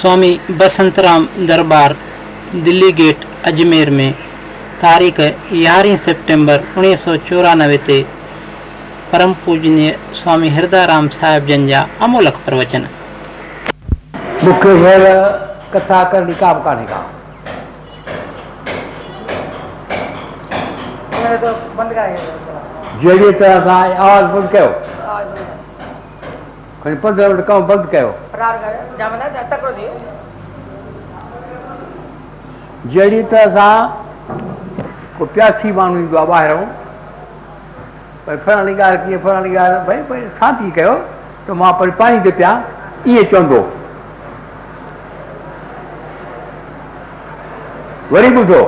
स्वामी बसंतराम दरबार, दिल्ली गेट, अजमेर में। तारीख़ 11 सितंबर 1994 ते परम पूजनीय स्वामी हिरदाराम साहिब जन जा अमोलक प्रवचन। मूंखे हेर कथा करणी का कान्हे का जहिड़ी तरह तव्हां आवाज़ बंदि कयो, खणी 15 मिंट कमु बंदि कयो। जहिड़ी तरह सां को प्यासी माण्हू ईंदो आहे ॿाहिरां, भई फलाणी ॻाल्हि कीअं, फलाणी ॻाल्हि, भई भई शांती कयो त मां पर पाणी ते पिया ईअं चवंदो। वरी ॿुधो,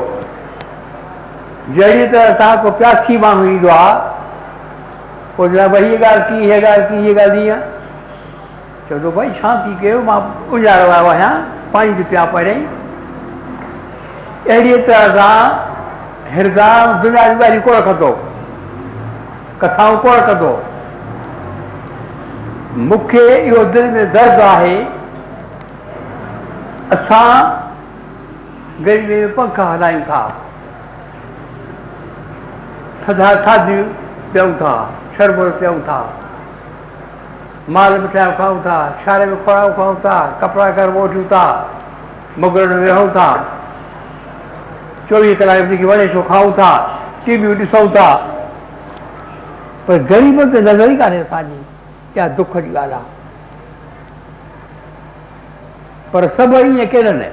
जहिड़ी तरह सां को प्यासी माण्हू ईंदो आहे, पोइ चवंदा भई हीअ ॻाल्हि की, हीअ ॻाल्हि की, हीअ ॻाल्हि हीअं चवंदो, भई शांती कयो, मां उञारो आयो आहियां, पाणी ते पिया पढ़ियां। अहिड़ीअ तरह सां हिरदार दुनिया जूं ॻाल्हियूं कोन कंदो, कथाऊं कोन कंदो। मूंखे इहो दिलि में दर्द आहे, असां गर्मी में पंखा हलायूं था, थधा थाधियूं पियूं था, शरबत पियूं था, माल मिठायूं खाऊं था, शारे में खुराऊं खाऊं था, कपिड़ा गरम ओठूं था, मुगर में रहूं था, 24 कलाक जेके वणे सो खाऊं था, टीवियूं ॾिसूं था, पर ग़रीब ते नज़र ई कान्हे असांजी। इहा दुख जी ॻाल्हि आहे। पर सभु ईअं केरु न,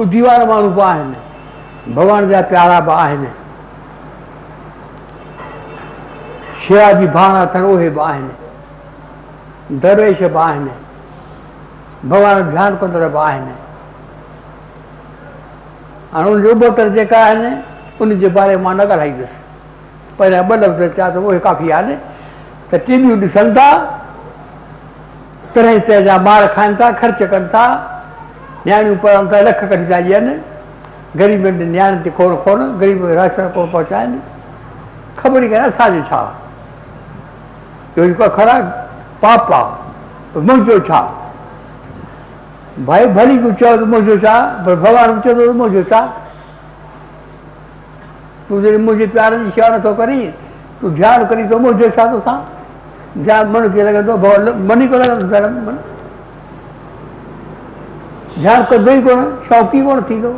ॿुधी वारा माण्हू बि आहिनि, भॻवान जा प्यारा बि आहिनि, शेरा जी भावना अथनि उहे बि आहिनि, दरवेश बि आहिनि, भॻवान ध्यानु कंदड़ बि आहिनि। हाणे उन जो बोतर जेका आहिनि उन जे बारे में मां न ॻाल्हाईंदुसि। पहिरियां 2 लफ़्ज़ चया त उहे काफ़ी आहिनि। त टीवियूं ॾिसनि था, तरह तरह जा मार खाइनि था, ख़र्च कनि था, न्याणियूं पढ़नि था, लख कढी था ॾियनि, ग़रीबनि न्याणियुनि ते खोड़ खोड़, ग़रीब राशन कोन पहुचाइनि। ख़बर ई कान्हे असांजो छा, इहो जेको खरा पाप आहे, मुंहिंजो छा, भाई भली तूं चओ त मुंहिंजो छा, पर भॻवानु बि चवंदो त मुंहिंजो छा। तूं जॾहिं मुंहिंजे प्यार जी शेवा नथो करीं, तूं ध्यानु करीं थो, मुंहिंजो छा तोसां? ध्यानु मन खे लॻंदो, मन ई कोन लॻंदो, ध्यानु कंदो ई कोन, शौक़ु ई कोन थींदो।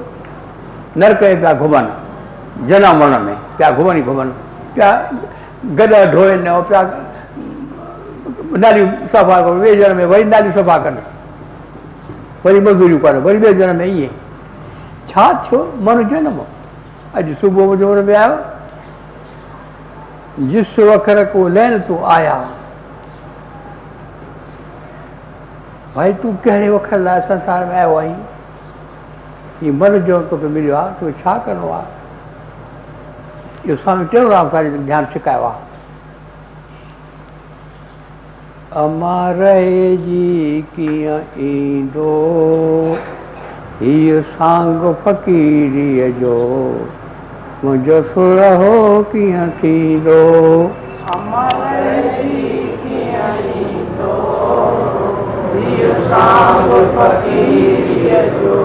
नरक में पिया घुमनि, जनम वण में पिया घुमनि ई घुमनि, पिया गॾा ढोइनि, ऐं पिया नालियूं सफ़ा कनि, वेझण में वरी नालियूं सफ़ा कनि, वरी मज़ूरियूं कनि, वरी वेझण में ईअं। छा थियो? मन जो न, अॼु सुबुह मुंहिंजो हुन में आयो, जिस वखर को लैन तूं आया। भाई तूं कहिड़े वखर लाइ संसार में आयो आहीं? हीउ मन जो तोखे मिलियो आहे, तोखे छा करिणो आहे? इहो स्वामी टेऊंराम साहिब ध्यानु छिकायो आहे। अमारे जी कीअं ईंदो हीअ सांग फ़क़ीरीअ जो, मुंहिंजो सुरहो कीअं थींदो। अमारे जी कीअं ईंदो हीअ सांग फ़क़ीरीअ जो,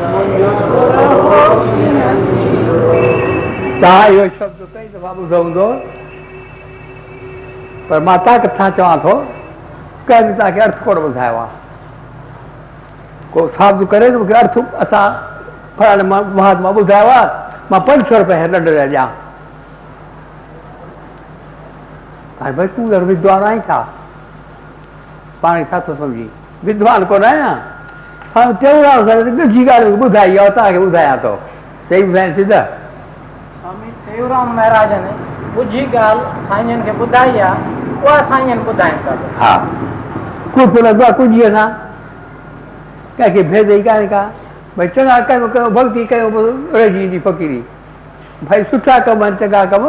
मुंहिंजो सुरहो कीअं थींदो। तव्हां इहो शब्द कई दफ़ा ॿुधो हूंदो, पर मां ताक़त सां चवां थो, कंहिं बि तव्हांखे अर्थ कोन ॿुधायो आहे। को साबित करे त मूंखे अर्थ असां फलाणे महात्मा ॿुधायो आहे, मां 500 रुपया दंड था ॾियां। हाणे भई तूं त विद्वान आहीं, छा पाण छा थो सम्झी? विद्वान कोन आहियां। हाणे टेऊंराम ॻाल्हि ॿुधाई आहे, तव्हांखे ॿुधायां थो, सही ॿुधायां सिधा। स्वामी टेऊंराम महाराजनि ॿुधी ॻाल्हि साईंजनि खे ॿुधाई आहे, उहा साईंजनि ॿुधाइनि था। हा, कुझु लॻंदो आहे कुझु अञा कंहिंखे भेद ई कान्हे का। भई चङा कम कयो, भक्ति कयो, रहिजी ईंदी फ़क़ीरी। भई सुठा कम आहिनि, चङा कम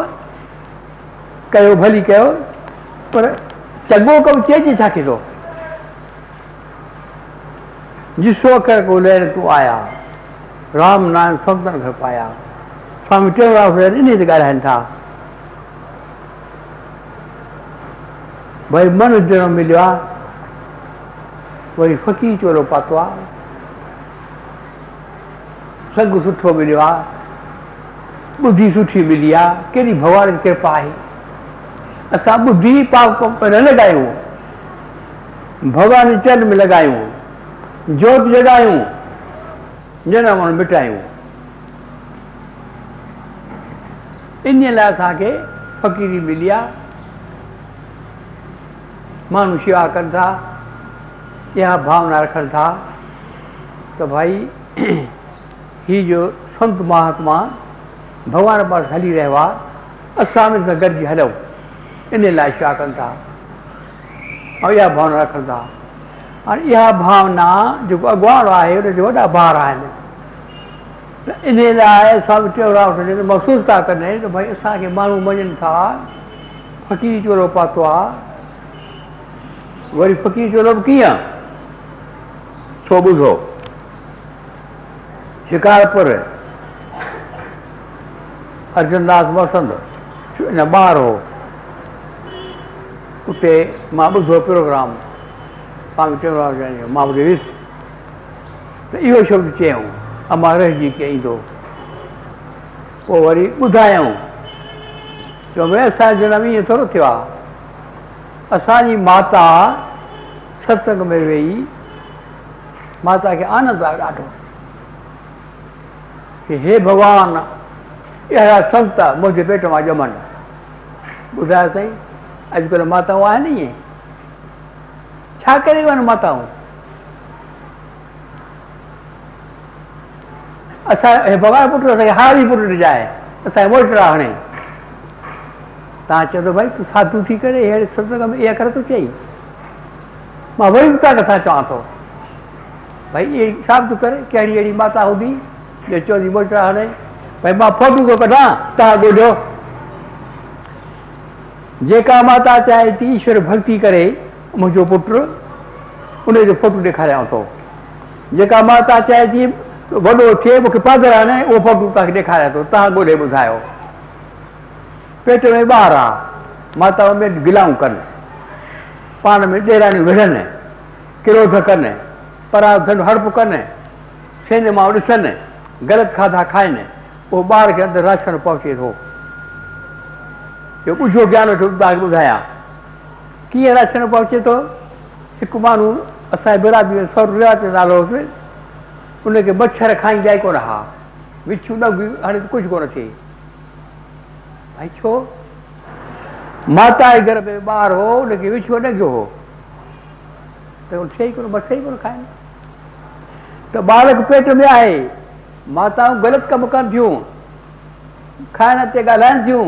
कयो, भली कयो, पर चङो कमु चइजे छाखे थो? जिस वखर को लैन तूं आया, राम नाम संतन घर पाया। स्वामी टेऊंराम इन ते ॻाल्हाइनि था। भई मन जहिड़ो मिलियो आहे, वरी फकी चोलो पातो आहे, संग सुठो मिलियो आहे, बुद्धि सुठी मिली आहे, केॾी भगवान जी कृपा आहे। असां बुद्धि पाप में न लॻायूं, भगवान जे चरण में लॻायूं, जोत जॻायूं, जनमण मिटायूं। इन लाइ असांखे फ़क़ीरी मिली आहे, माण्हू शेवा कनि था, इहा भावना रखनि था त भाई ही जो संत महात्मा भॻवान पासे हली रहियो आहे, असां बि गॾिजी हलूं। इन लाइ शेवा कनि था ऐं इहा भावना रखनि था। हाणे इहा भावना जेको अॻुवाणो आहे हुनजा वॾा भार आहिनि, त इन लाइ सभु चेड़ा वठनि, महसूसु था कनि त भई असांखे माण्हू मञनि था, फ़क़ीर चोलो पातो आहे, वरी फ़क़ीर चोलो बि कीअं? छो ॿुधो शिकारपुर अर्जनदास मसंद इन ॿार हो, उते मां ॿुधो प्रोग्राम स्वामी टेऊंराम जो, मां ॿुधो वियुसि त इहो शब्द चयऊं, अमा रहिजी कीअं ईंदो? पोइ वरी ॿुधायऊं, चओ भई असांजो जनम ईअं थोरो थियो आहे, असांजी माता सत्संग में वेही, माता खे आनंद आयो ॾाढो कि हे भॻवान अहिड़ा संत मुंहिंजे पेट मां ॼमनि। ॿुधायो साईं, अॼुकल्ह माताऊं आहिनि इहे, छा करे वञनि माताऊं? असां हे भॻवानु पुटु असांखे हारी पुटु ॾिजाए, असांखे मोटर आहे हाणे। तव्हां चओ त भाई तूं साधू थी करे अहिड़े सत्संग में इहा करे थो चई, मां वरी बि तव्हां नथा चवां थो भई इहे हिसाब थो करे। कहिड़ी अहिड़ी माता हूंदी जो चवंदी मोटर हाणे भई मां फोटू थो कढां, तव्हां ॻोल्हियो। जेका माता चाहे थी ईश्वर भक्ति करे मुंहिंजो पुटु, उनजो फोटू ॾेखारियांव थो। जेका माता चाहे थी वॾो थिए मूंखे पादर आणे, उहो फोटू तव्हांखे ॾेखारियां थो, तव्हां ॻोल्हे ॿुधायो। पेट में ॿार आहे, माताउनि में गिलाऊं कनि, पाण में ॾेराणियूं विढ़नि, किरोध कनि, पराधन हड़प कनि, सेने मां ॾिसनि, ग़लति खाधा खाइनि, पोइ ॿार खे अंदरि राशन पहुचे थो। इहो ॿुझो ज्ञान वेठो तव्हांखे ॿुधायां, कीअं राशन पहुचे थो। हिकु माण्हू असांजे बिरादरी में सौरिया ते नालो हुयुसि, उनखे मच्छर खाईंदा ई कोन हुआ, विछूं ॾगियूं हाणे कुझु कोन थिए। भाई छो? माता जे घर में ॿार हो, उनखे विछो ॾगियो हो त उहो थिए ई कोन, मच्छर ई कोन खाइनि। त ॿारु पेट में आहे, माताऊं ग़लति कमु कनि थियूं, खाइण ते ॻाल्हाइनि थियूं,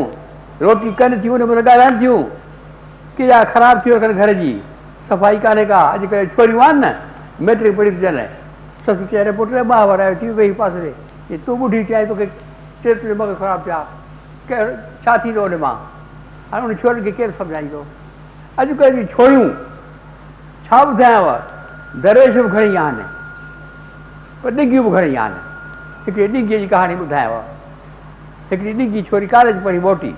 रोटी कनि थियूं, उन में ॻाल्हाइनि थियूं, किया ख़राबु थी रखनि घर जी, सफ़ाई कान्हे का। अॼुकल्ह छोरियूं आहिनि न, मैट्रिक पढ़ी थियूं ॾियनि, ससु चहिरे पुट ॿाह वरायो थी वेही पासे, तूं ॿुढी चाहे तोखे चेत मग़ज़ ख़राबु थिया, कहिड़ो छा थींदो हुन मां? हाणे उन छोरियुनि खे केरु सम्झाईंदो? अॼुकल्ह जी छोरियूं छा ॿुधायांव, दरवेश बि घणी आहिनि पर ॾिघियूं बि घणी आहिनि। हिकिड़ी ॾिघीअ जी कहाणी ॿुधायांव। हिकिड़ी ॾिघी छोरी कॉलेज पढ़ी, मोटी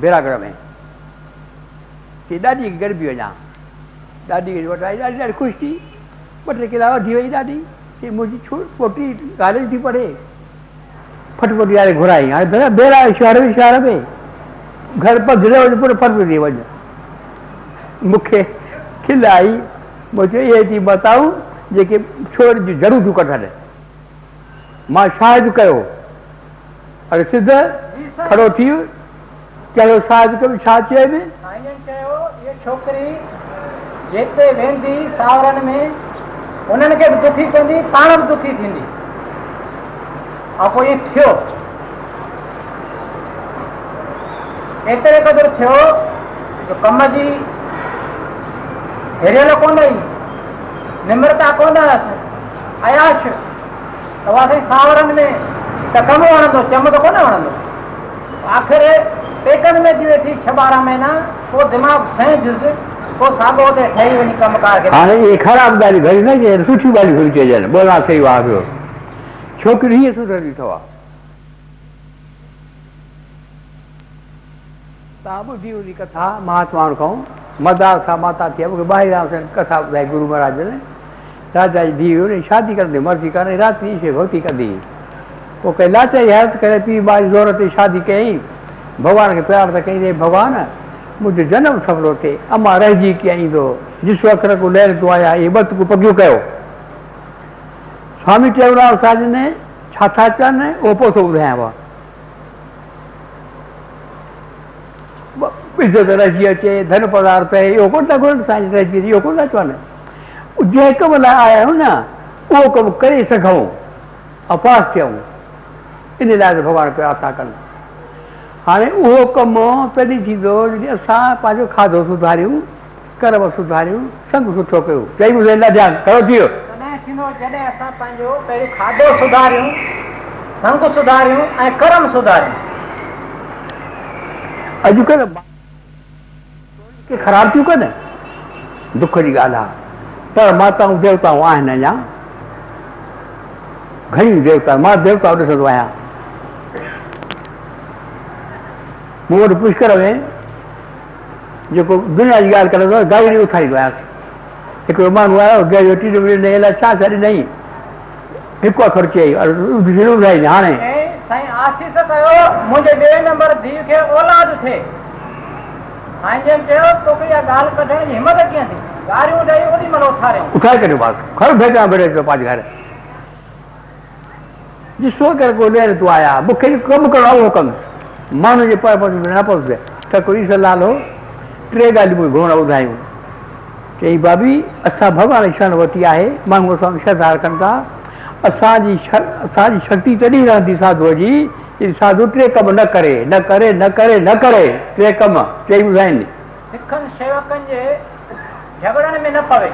बेरागढ़ में, की ॾाॾी खे गॾु बि वञा। ॾाॾी खे वटाई, ॾाॾी ॾाढी ख़ुशि थी, ॿ टे किला वधी वई ॾाॾी, की मुंहिंजी पोटी कॉलेज थी पढ़े। फटफटी वारे घुराई, हाणे भेरा शहर में, शहर में घर पधरे वञ, पूरो फटफटी वञ। मूंखे खिल आई, मूं चयो इहे थी बताऊं जेके छोर जूं जड़ूं थियूं कढनि। मां शाहिदु कयो, अरे सिध खड़ो थी वियो, कहिड़ो शाहिदु कयो, छा चयो? बि चयो इहा छोकिरी जेके वेंदी सावरनि में उन्हनि खे बि दुखी कंदी, पाण बि दुखी थींदी। ऐं पोइ इहो थियो, एतिरे क़दुरु थियो जो कम जी हिरियल कोन रही, निम्रता कोन हुअसि, अयाश। त असांजे सावरनि में त कमु वणंदो, चम त कोन वणंदो। आख़िर पेकनि में थी वेठी 6-12 महीना, पोइ दिमाग़ु सही जुज़, पोइ साॻो ते ठही वञी कमुकार। हाणे इहे ख़राबु ॻाल्हियूं घणी न, सुठियूं ॻाल्हियूं घणी चइजनि। ॿोला सही वाह, छोकिरी हीअं सुधरंदी अथव। तव्हां ॿुधी हूंदी कथा महात्माउनि खां, मदार सां माता थी, मूंखे ॿाहिरां कथा ॿुधाई गुरू महाराज जन, राजा जी धीरे ने शादी कर दी, मर्जी का नहीं, रात ईश भक्ति कर दी। वो कह लाचा याद करे पी बाई जोर ते शादी कई भगवान के प्यार से कहीं रे भगवान मुझे जन्म सफलो थे अमा रह जी के आई दो जिस अखर को लहर तो आया ये बत को पगियो कयो। स्वामी टेवराव साज ने छाथा चन ओपो सो बुधाया वा इज्जत रही अचे धन पदार्थ है यो को गुण साज रही यो को नचवाने जे कब ला आया हूं ना वो कब करे सकऊं अपास क्यों इन लाज भगवान पे आशा करना। हाँ वो कम तभी थो जैसे असो खाधो सुधारूँ कर्म सुधारूँ संग सुठो क्यों चई मुझे न ध्यान करो थी जैसे खाधो सुधारूँ संग सुधारूँ कर्म सुधारूँ अजकल खराब थी कन दुख की गाल पर माताओं देवताओं आन अजा घड़ी देवता मां देवता ऐसो आया मूं वटि पुष्कर में जेको दुनिया जी ॻाल्हि कंदो आहे गाड़ी उथाई वियासीं। हिकिड़ो माण्हू आयो गाड़ी टी ॾिनी अलाए छा छा ॾिनई हिकु अखर चई ॿुधाई हाणे साईं आसीस कयो मुंहिंजे ॿिए नंबर धीउ खे औलाद थिए। हाणे जंहिं चयो तोखे इहा ॻाल्हि कढण जी हिमत कीअं थी गारियूं ॾेई ओॾी महिल उथारियऊं उथाए करे बसि खड़ भेटा भेटे पियो पंहिंजे घर ॾिसो करे को ॾेर तूं आया मूंखे कमु करिणो आहे उहो कमु माण्हू जे पर न पहुचे त कोई सलाह हो टे ॻाल्हियूं घुरण ॿुधायूं। चई भाभी असां भॻवान जी शरण वरिती आहे माण्हू असां श्रद्धा कनि था असांजी शक्ति तॾहिं रहंदी साधूअ जी जॾहिं साधू टे कम न करे न करे न करे न करे टे कम चई ॿुधाइनि सिखनि सेवकनि जे झगड़नि में न पवे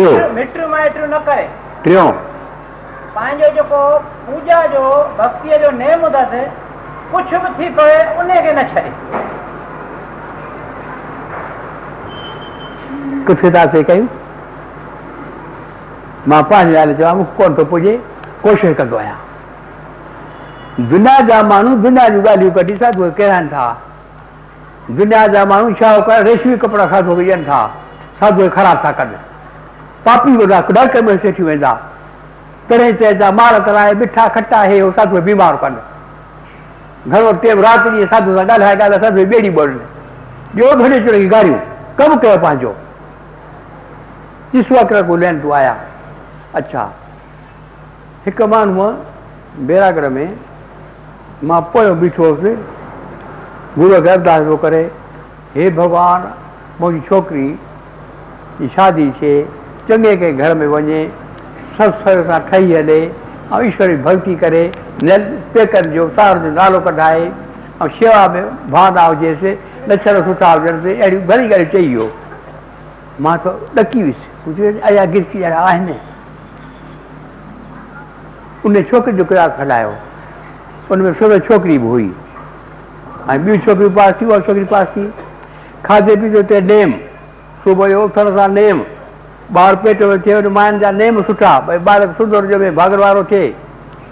ॿियो मिटूं माइटूं न करे टियों पंहिंजो जेको पूजा जो भक्तीअ जो नेम अथसि कुझु बि थी पए उन खे न छॾे। किथे था से कयूं मां पंहिंजे ज़ाल चवां मूंखे कोन थो पुॼे कोशिशि कंदो आहियां दुनिया जा माण्हू दुनिया जूं ॻाल्हियूं कढी साधू कहिड़ा आहिनि था दुनिया जा माण्हू शाहूकार रेशमी कपिड़ा साधू विझनि था साधू ख़राब था कनि पापी वॾा डक में सेठी वेंदा कॾहिं चइजा मार कराए मिठा खटा हे हो साधू बीमार कनि घणो टेम राति ॾींहुं साधू सां ॻाल्हाए ॻाल्हाए साधू ॿेड़ी ॿोलनि ॿियो घणे चुड़ी गारियूं कमु कयो पंहिंजो ॾिसो कर ॻोल्हनि तूं आया। अच्छा हिकु माण्हूअ बैरागढ़ में मां पोयों बीठो हुउसि गुरू खे अरदास पियो करे हे भॻवानु मुंहिंजी छोकिरी जी शादी थिए चङे कंहिं घर में वञे सत्संग सां ठही हले ऐं ईश्वर जी भक्ति करे पेकनि जो सार जो नालो कढाए ऐं शेवा में भावना हुजेसि लछण सुठा हुजनिसि अहिड़ियूं घणी ॻाल्हियूं चई वियो। मां त ॾकी वियुसि अया गिरकी अहिड़ा आहिनि उन छोकिरी जो किराक हलायो उनमें सभु छोकिरी बि हुई ऐं ॿियूं छोकिरियूं पास थी उहा छोकिरी पास थी खाधे पीते ते नेम सुबुह जो उथण सां नेम ॿार पेट में थिए माइनि जा नेम सुठा भई ॿार सुंदर ॼमे भागर वारो थिए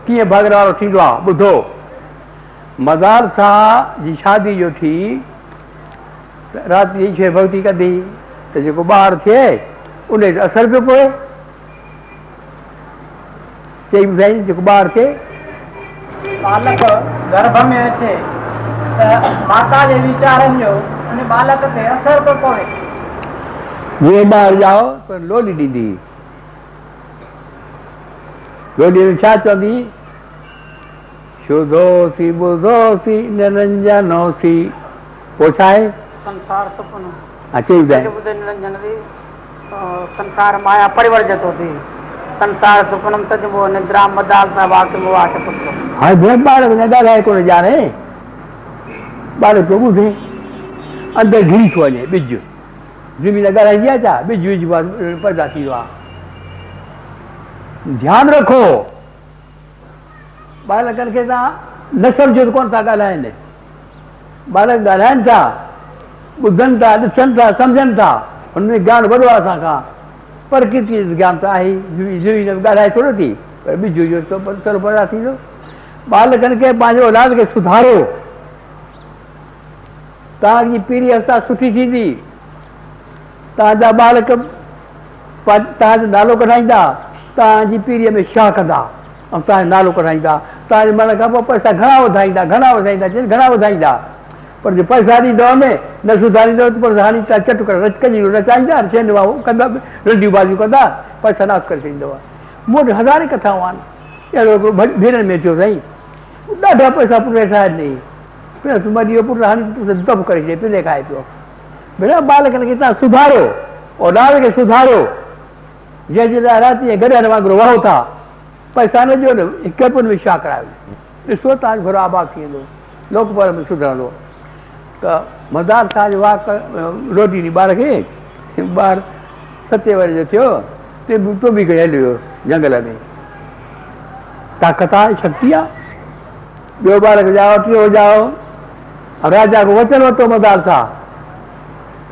कीअं भागर वारो थींदो आहे ॿुधो। मज़ार सां जी शादी जो थी राति जी शइ भक्ति कंदी त जेको ॿार थिए उन जो असर पियो पए चई ॿुधाई जेको ॿार थिए बालक गर्भ में अचे त माता जे वीचारनि जो उन बालक ते असर पियो पए ये बार जाओ तो लोली दीदी लोली में छा चवंदी शुदोसी बुदोसी निरंजनोसी पोइ छा आहे संसार सुपनो अचे ॿुधे निरंजन जी संसार माया परिवर्जित होती संसार सुपनम तजबो निद्रा मदाल सा वाकिबो आके पुछो। हाय भेट ॿार में ॻाल्हाए कोन ॼाणे ॿार तो ॿुधे अंदरि घिरी थो वञे ॿिज ज़मीन ॻाल्हाईंदी आहे छा ॿिज विज पैदा थी वियो आहे ध्यानु रखो बालकनि खे तव्हां न सम्झो त कोन था ॻाल्हाइनि बालक ॻाल्हाइनि था ॿुधनि था ॾिसनि था सम्झनि था हुन में ज्ञान वॾो आहे असांखां पर किथे ज्ञान त आहे ज़मीन ॻाल्हाए थोरो थी पर ॿिज जो थोरो पैदा थी वियो। बालकनि खे पंहिंजे औलाद खे सुधारियो तव्हांजी पीढ़ी असां सुठी थींदी तव्हांजा बालक तव्हांजो नालो कढाईंदा, तव्हांजी पीढ़ीअ में छा कंदा ऐं तव्हांजो नालो कढाईंदा, तव्हांजे मरण खां पोइ पैसा घणा वधाईंदा पर जो पैसा ॾींदव में न सुधारींदव त पर हाणे तव्हां चट करे रचकंदियूं रचाईंदा शेंड वाहू कंदा रंडियूं बाजियूं कंदा पैसा नास करे छॾींदव। मूं वटि हज़ारे कथाऊं आहिनि अहिड़ो भेरनि में थियो साईं, ॾाढा पैसा पुट साहिब ॾेई पिणु तूं मरी वियो पुटु हाणे दफ़ करे छॾे पिने खाए पियो। भेण बालकनि खे तव्हां सुधारियो औलाद खे सुधारियो, जंहिंजे लाइ राति ऐं गॾियनि वांगुरु वाहो था पैसा न ॾियो न कैपुनि में छा करायो ॾिसो तव्हांजो घरु आबाद थी वेंदो लोकपाल में सुधरंदो। त मदार तव्हांजो वाह रोटी ॾी ॿार खे, ॿार 7 वरे जो थियो तो बि हली वियो जंगल में, ताक़त आहे शक्ति आहे। ॿियो ॿार खे जाओ 3 जाओ राजा को वचन वरितो मदार सां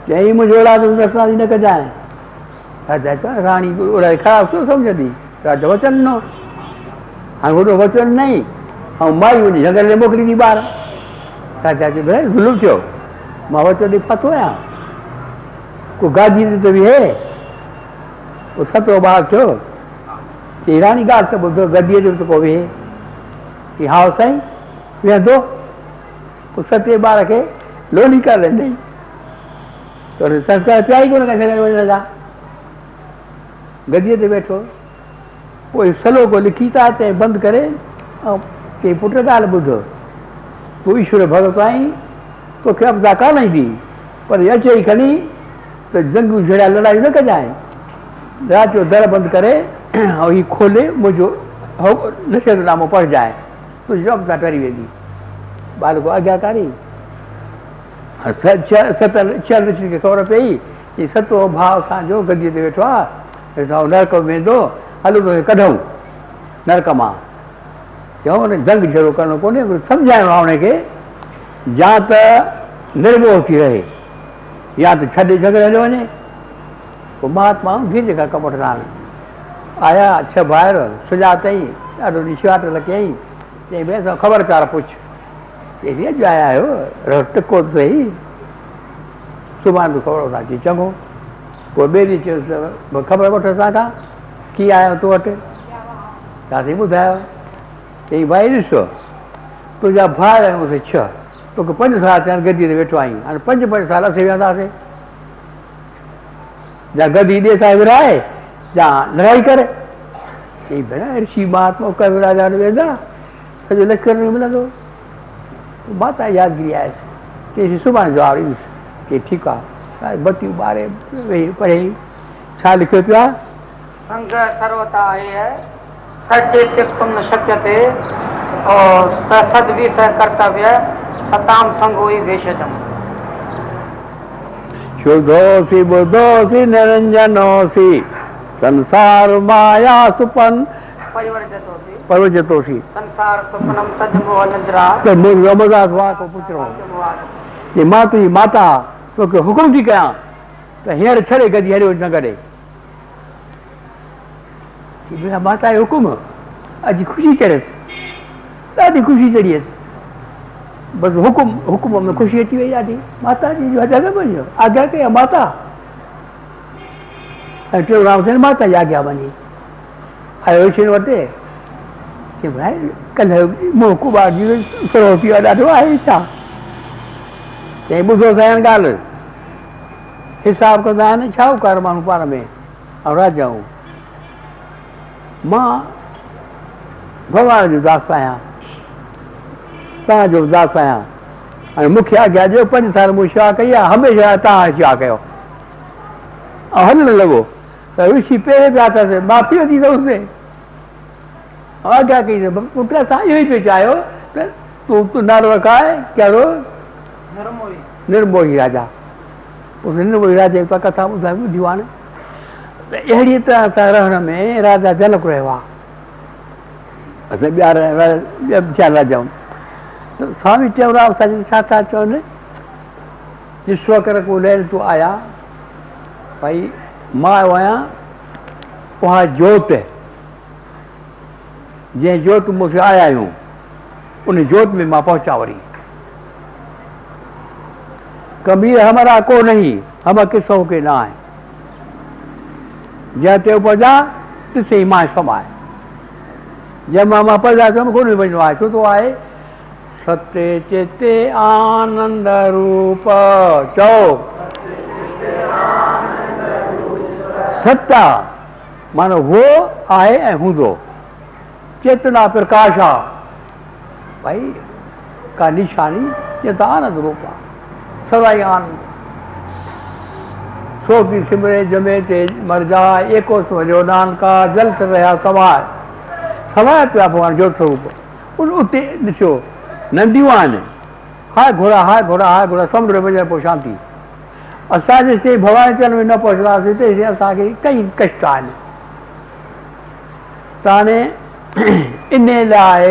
चई मुंहिंजो औलाद न कजांइ, राजा चयो राणी औलाद ख़राब छो सम्झंदी, राजा वचन ॾिनो हाणे होॾो वचन नई ऐं माई वञी जंगल में मोकिली ॾी ॿार। राजा चयो भेण ज़ुल्म थियो मां वचन ॾेई फाथो आहियां, को गादी ते बीहे उहो 7 ॿार थियो चई राणी ॻाल्हि त ॿुधो गदीअ ते को वेहे चई हा साईं वेहंदो, पोइ 7 ॿार खे लोली करे ॾिनई त हुन संस्कार पिया ई कोन करे वञण जा, गदीअ ते वेठो पोइ सलो को लिखी था ते बंदि करे ऐं चई पुटु ॻाल्हि ॿुध तूं ईश्वर भॻत आहीं तोखे अफ़्ज़ा कान ईंदी पर अचई खणी त जंगू जहिड़ा लड़ाई न कजांइ। राति जो दर बंदि करे ऐं हीउ खोले मुंहिंजो नशेद नामो पढ़जांइ तुंहिंजी अफ़्ज़ा टरी वेंदी। बालको आज्ञाकारी 6 ऋषियुनि खे ख़बर पई की 7 भाउ असांजो गदीअ ते वेठो आहे नरक में वेंदो हलो हुनखे कढूं नरक मां, चऊं हुन जंग जहिड़ो करिणो कोन्हे सम्झाइणो आहे हुनखे या त निर्मोह थी रहे या त छॾे झगड़े हलियो वञे। पोइ महात्माऊं बि जेका कमु वठंदा आहिनि आया 6 भाइर सुञा अथई ॾाढो निशाट लकियई चई भई असां ख़बरचार पुछ चई अॼु आया आहियो टिको सही सुभाणे बि ख़बर वठां चङो। पोइ ॿिए ॾींहुं चयोसि ख़बर वठ असांखां कीअं आयो तूं वटि, छा थी ॿुधायो चई भाई ॾिस तुंहिंजा भाउर आहिनि मूंखे 6 तोखे 5 साल थिया आहिनि गदीअ ते वेठो आहीं हाणे 5 साल असीं वेहंदासीं या गदी ॾे सां विराए या लड़ाई करे। चई भेण ऋषि महात्मा कवि राजा वेंदा सॼो लखन में मिलंदो मां तव्हां यादगिरी आयसि चईसि सुभाणे जवाबु ॾींदुसि चई ठीकु आहे। बतियूं ॿारे वेही पढ़ियईं छा लिखियो पियो आहे संग सर्वता है सचेत तुम न शक्यते और सदवी से कर्तव्य सताम संगोई वेशजम शुद्धोसी बुद्धोसी निरंजनोसी संसार माया सुपन परिवर्जितोसी संसार सुपनम सजमो नजरा त मूं रमज़ान वाह को पुछो ये मां तुझी माता तोखे हुकुम थी कयां त हींअर छॾे गॾी हलियो न करे। भेण माता जो हुकुम अॼु ख़ुशी चढ़ियसि ॾाढी ख़ुशी चढ़ियसि बसि हुकुम हुकुम में ख़ुशी अची वई ॾाढी माता जी जो आज्ञा कई माता ऐं टियों राम माता जी आज्ञा वञी आयो ईश्वर वटि की भाई कल्ह मूं कुॿार जी सुरो थी वियो ॾाढो आहे छा चई ॿुधो साईं ॻाल्हि हिसाबु कंदा आहिनि छाहूकार माण्हू पाण में ऐं राजाऊं मां भॻवान जो दास आहियां तव्हांजो बि दास आहियां ऐं मूंखे आज्ञा ॾियो 5 साल मूं छा कई आहे हमेशह तव्हां छा कयो ऐं हलणु लॻो त ऋषि पहिरें पिया अथसि माफ़ी वरिती अथसि आज्ञा कई पुट असां इहो ई पियो चाहियो त तूं नालो रखाए कहिड़ो निर्मोही राजा। निर्मोही राजा जी कथा ॿुधाए ॿुधियूं हाणे त अहिड़ीअ तरह सां रहण में राजा जनक रहियो आहे असां ॿिया राजाऊं त स्वामी टेऊंराम साहिब छा था चवनि ॾिसो कर को लहर तूं आया भई मां आयो आहियां उहा जोत जंहिं जोत मूंखे आया आहियूं उन जोत में मां पहुचा वरी कबीर हमारा को नहीं हम किसों के ना है ज्याते ऊपर जा तो सीमा समाय। जब हम अपर जाते हम कोण बनवायचो तो आहे सत्य चेते आनंद रूप चौक सत्ता मानो वो आए ऐ हुदो चेतना प्रकाशा भाई का निशानी चेता आनंद रूपा सदाई आनंद सो की सिमरे जमे तेज मर जा एको समझो नान का जल से रहा समाय समाय पिया भगवान जो स्वरूप उन उते ॾिसो नंदीवान हाय घोड़ा समुद्र में जाए पोइ शांती। असां जेसिताईं भॻवान चरण में न पहुचंदासीं तेसिताईं असांखे कई कष्ट आहिनि। त हाणे इन लाइ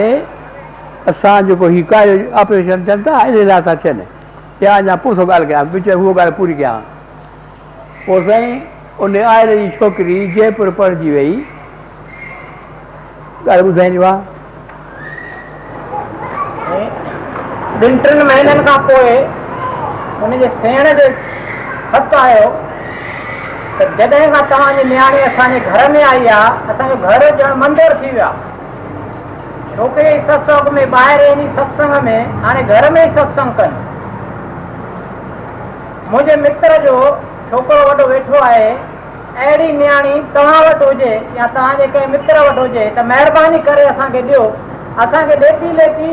असां जेको हीउ कार्य ऑपरेशन थियनि था इन लाइ था थियनि की अञा पोइ सो ॻाल्हि कयां विच में उहो ॻाल्हि पूरी कयां। पोइ साईं उन आयल जी छोकिरी जयपुर पढ़जी वई ॻाल्हि ॿुधाईंदीमांव। ॿिनि टिनि महीननि खां पोइ हुनजे सेण जे ख़तु आयो त जॾहिं खां तव्हांजी नियाणी असांजे घर में आई आहे असांजो घर ॼण मंदरु थी वियो आहे। छोकिरे जी सत्संग में ॿाहिरि इन सत्संग में हाणे घर में ई सत्संग कनि। मुंहिंजे मित्र जो छोकिरो वॾो वेठो आहे अहिड़ी नियाणी तव्हां वटि हुजे या तव्हांजे कंहिं मित्र वटि हुजे त महिरबानी करे असांखे ॾियो। असांखे लेती लेती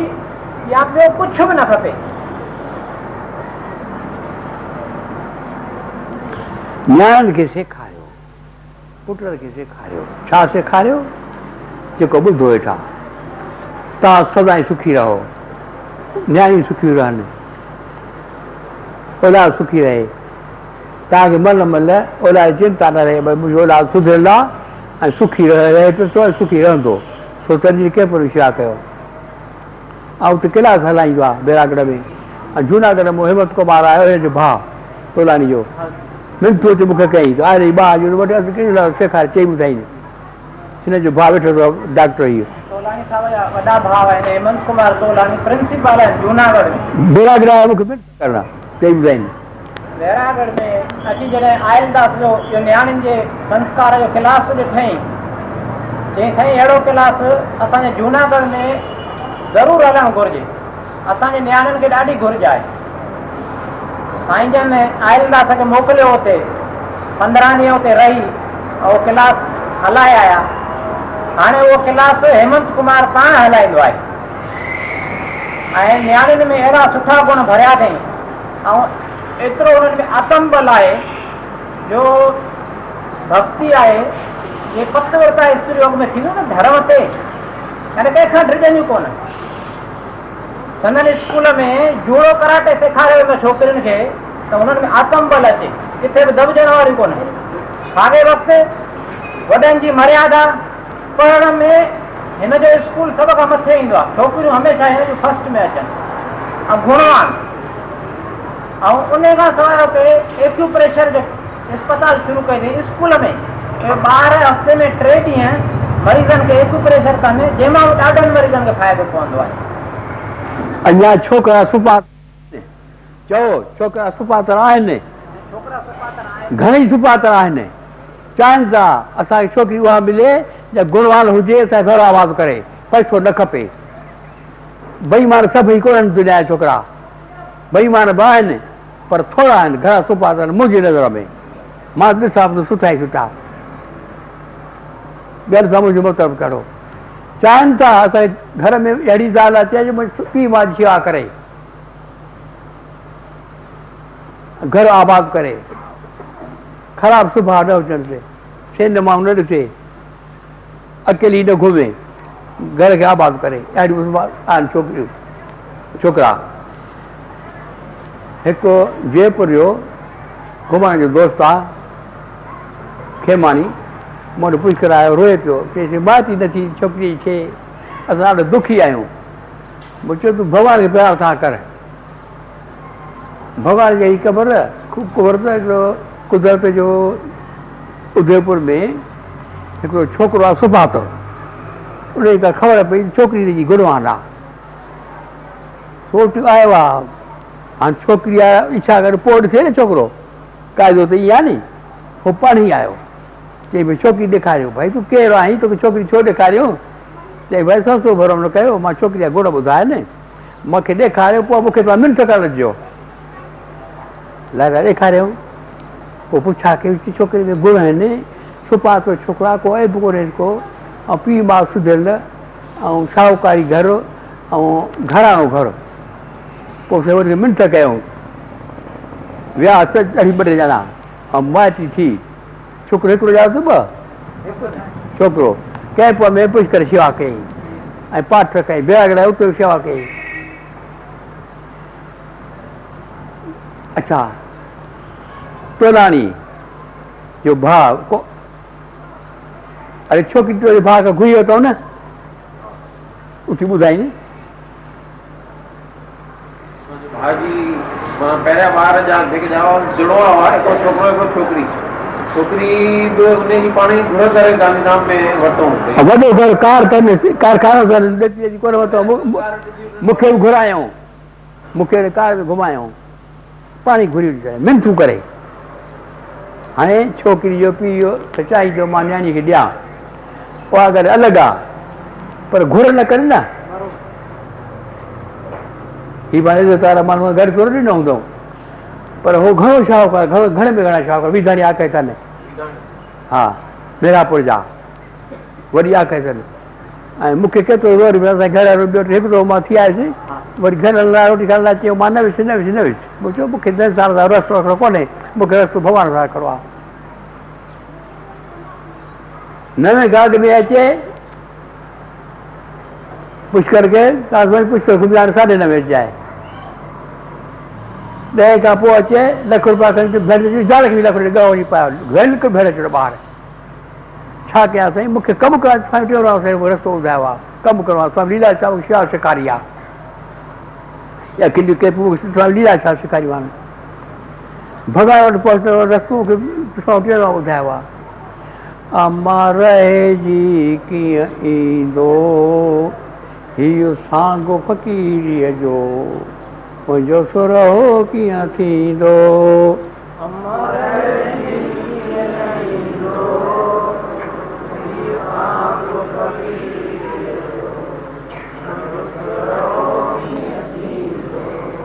या ॿियो कुझु बि न खपे। नियाणनि खे सेखारियो पुटनि खे सेखारियो छा सेखारियो जेको ॿुधो वेठा तव्हां सदाई सुखी रहो। नियाणियूं सुखियूं रहनि औलाद सुखी रहे। तव्हांखे महिल महिल औलाद चिंता न रहे भई मुंहिंजो औलाद सुधरियल आहे ऐं सुखी रहे पियो थो ऐं सुखी रहंदो। सो तॾहिं कंहिं पर विश्वास कयो। ऐं हुते क्लास हलाईंदो आहे बैरागढ़ में ऐं जूनागढ़ में हेमत कुमार आयो हिन जो भाउ तोलानी जो मिंथो ते मूंखे कयईं अरे भाउ वटि सेखारे चई ॿुधाईंदे। हिन जो भाउ वेठो अथव डॉक्टर इहो बैरागढ़ आयो मूंखे करणा चई ॿुधाईंदे। बैरागढ़ में अची जॾहिं आयलदास जो इहो नियाणियुनि जे संस्कार जो क्लास ॾिठईं चई साईं अहिड़ो क्लास असांजे जूनागढ़ में ज़रूरु हलणु घुरिजे। असांजे नियाणियुनि खे ॾाढी घुरिज आहे। साईं जन आयलदास खे मोकिलियो हुते 15 ॾींहं हुते रही ऐं क्लास हलाए आया। हाणे उहो क्लास हेमंत कुमार पाण हलाईंदो आहे ऐं नियाणियुनि में अहिड़ा सुठा गुण भरिया अथई ऐं एतिरो हुननि में आत्मबल आहे जो भक्ति आहे जे पतव्रता स्त्री योग में थींदो न धर्म ते यानी कंहिंखां ड्रिजंदियूं कोन। सननि स्कूल में जूड़ो कराटे सेखारियो वेंदो छोकिरियुनि खे त हुननि में आत्मबल अचे किथे बि दॿजण वारियूं कोन। साॻे वक़्तु वॾनि जी मर्यादा पढ़ण में हिन जो स्कूल सभ खां मथे ईंदो आहे। छोकिरियूं हमेशह हिन जो फस्ट में अचनि ऐं गुणवान ऐं उन खां सवाइ हुते एक्यूप्रेशर जो इस्पताल शुरू कई अथई स्कूल में। ॿार हफ़्ते में 3 ॾींहं मरीज़नि खे एक्यूप्रेशर कनि जंहिंमां ॾाढनि मरीज़नि खे फ़ाइदो पवंदो आहे। अञा छोकिरा सुपात्र आहिनि घणेई सुपात्र आहिनि चाहिनि था असांखे छोकिरी उहा मिले या गुणवान हुजे असांखे घर आवाज़ करे पैसो न खपे। बेईमान सभई कोन्हनि दुनिया जा छोकिरा बेईमान बि आहिनि पर थोरा आहिनि घणा सुपा अथनि मुंहिंजी नज़र में। मां ॾिसां पियो सुठा ई सुठा। ॿियनि सां मुंहिंजो मतिलबु कहिड़ो चाहिनि था असांजे घर में अहिड़ी ज़ाल अचे जो मुंहिंजे पीउ माउ जी शेवा करे घर आबाद करे ख़राब सुभाउ न हुजनि ते सेंध माण्हू न ॾिसे अकेली न घुमे घर खे आबाद करे अहिड़ियूं आहिनि छोकिरियूं छोकिरा। हिकु जयपुर जो घुमाइण जो दोस्त आहे खेमानी मूं वटि पुछ करायो रोए पियो चईसि माइती नथी छोकिरी थिए असां ॾाढो दुखी आहियूं। मूं चयो तूं भॻवान खे प्यार था कर। भॻवान जी ख़बर त हिकिड़ो कुदरत जो उदयपुर में हिकिड़ो छोकिरो आहे सुभातो उनखे का ख़बर पई छोकिरी जी गुणवान आहे सोट आयो आहे। हाणे छोकिरी आहे इच्छा करे पोइ ॾिसे न छोकिरो क़ाइदो त ईअं आहे नी हू पाण ई आयो चई छोकरी ॾेखारियो भाई तूं केरु आहीं तोखे छोकिरी छो ॾेखारियो चई भाई ससो भरो हुन कयो मां छोकिरी जा गुण ॿुधाए न मूंखे ॾेखारियो पोइ मूंखे तव्हां मिंथ करणु ॾियो लाइ ॾेखारियो पोइ पुछा कई छोकिरी में गुण आहिनि छुपा पियो छोकिरा को ऐब कोन्हे को ऐं पीउ माउ सुधियल ऐं शाहूकारी घर ऐं घराणो घर पोइ वरी मिंथ कयूं विया असां ॿ टे ॼणा ऐं माइटी थी छोकिरो हिकिड़ो ॼाण त ॿ छोकिरो कैंप में पुछ करे शेवा कई ऐं पाठ कई बेड़ा उते शेवा कई अच्छा तोलानी जो भाउ को अरे छोकिरी तो भाउ खां घुरी वरितो न उथी ॿुधाई पहिरियां ॿार जा जुड़ो आहे को छोकिरो को छोकिरी छोकिरी बि हुनजी पाण ई घुर करे गांधीधाम में वरितो वॾो घर कारखानो कोन वरितो मूंखे बि घुरायूं मूंखे कार घुमायूं पाण ई घुरी करे मिंथू करे हाँ छोकरी जो पीउ सचाई जो मां न्याणी खे ॾियां उहा ॻाल्हि अलॻि आहे पर घुर न करे न हीअ भाई जो तारा माण्हू घर थोरो ॾिनो हूंदो पर उहो घणो शाहूकार घणे में घणा शाहूकार विधाणी आके कान्हे हा बेरापुर जा वॾी आके कान्हे ऐं मूंखे केतिरो रोड घर ॿियो हिकिड़ो मां थी आयुसि वरी घर लाइ रोटी खाइण लाइ चयो मां न वियुसि न वियुसि न वियुसि मूं चयो मूंखे दस साल सां रस्तो रखिणो कोन्हे मूंखे रस्तो भॻवान सां रखिणो आहे नवे गार्ड में अचे पुष्कर खे पुष्कर घुमजाण साढे नवे अचाए ॾहें खां पोइ अचे लख रुपया खणी भेण ज़ाल खे बि लख रुपया ॾह वञी पायो भेण खे भेण छॾियो ॿार छा कयां साईं मूंखे कमु करणु स्वामी टेऊंराम साईं रस्तो ॿुधायो आहे कमु करिणो आहे स्वामी लीलाशाह होशियारु शिकारी आहे या किंडू के लीलाशाह शिकारी वांग भॻवान वटि पहुचण जो रस्तो टेऊंराम ॿुधायो आहे अमर जी कीअं ईंदो इहो सांगो फ़क़ीरीअ जो मुंहिंजो सुरहो कीअं थींदो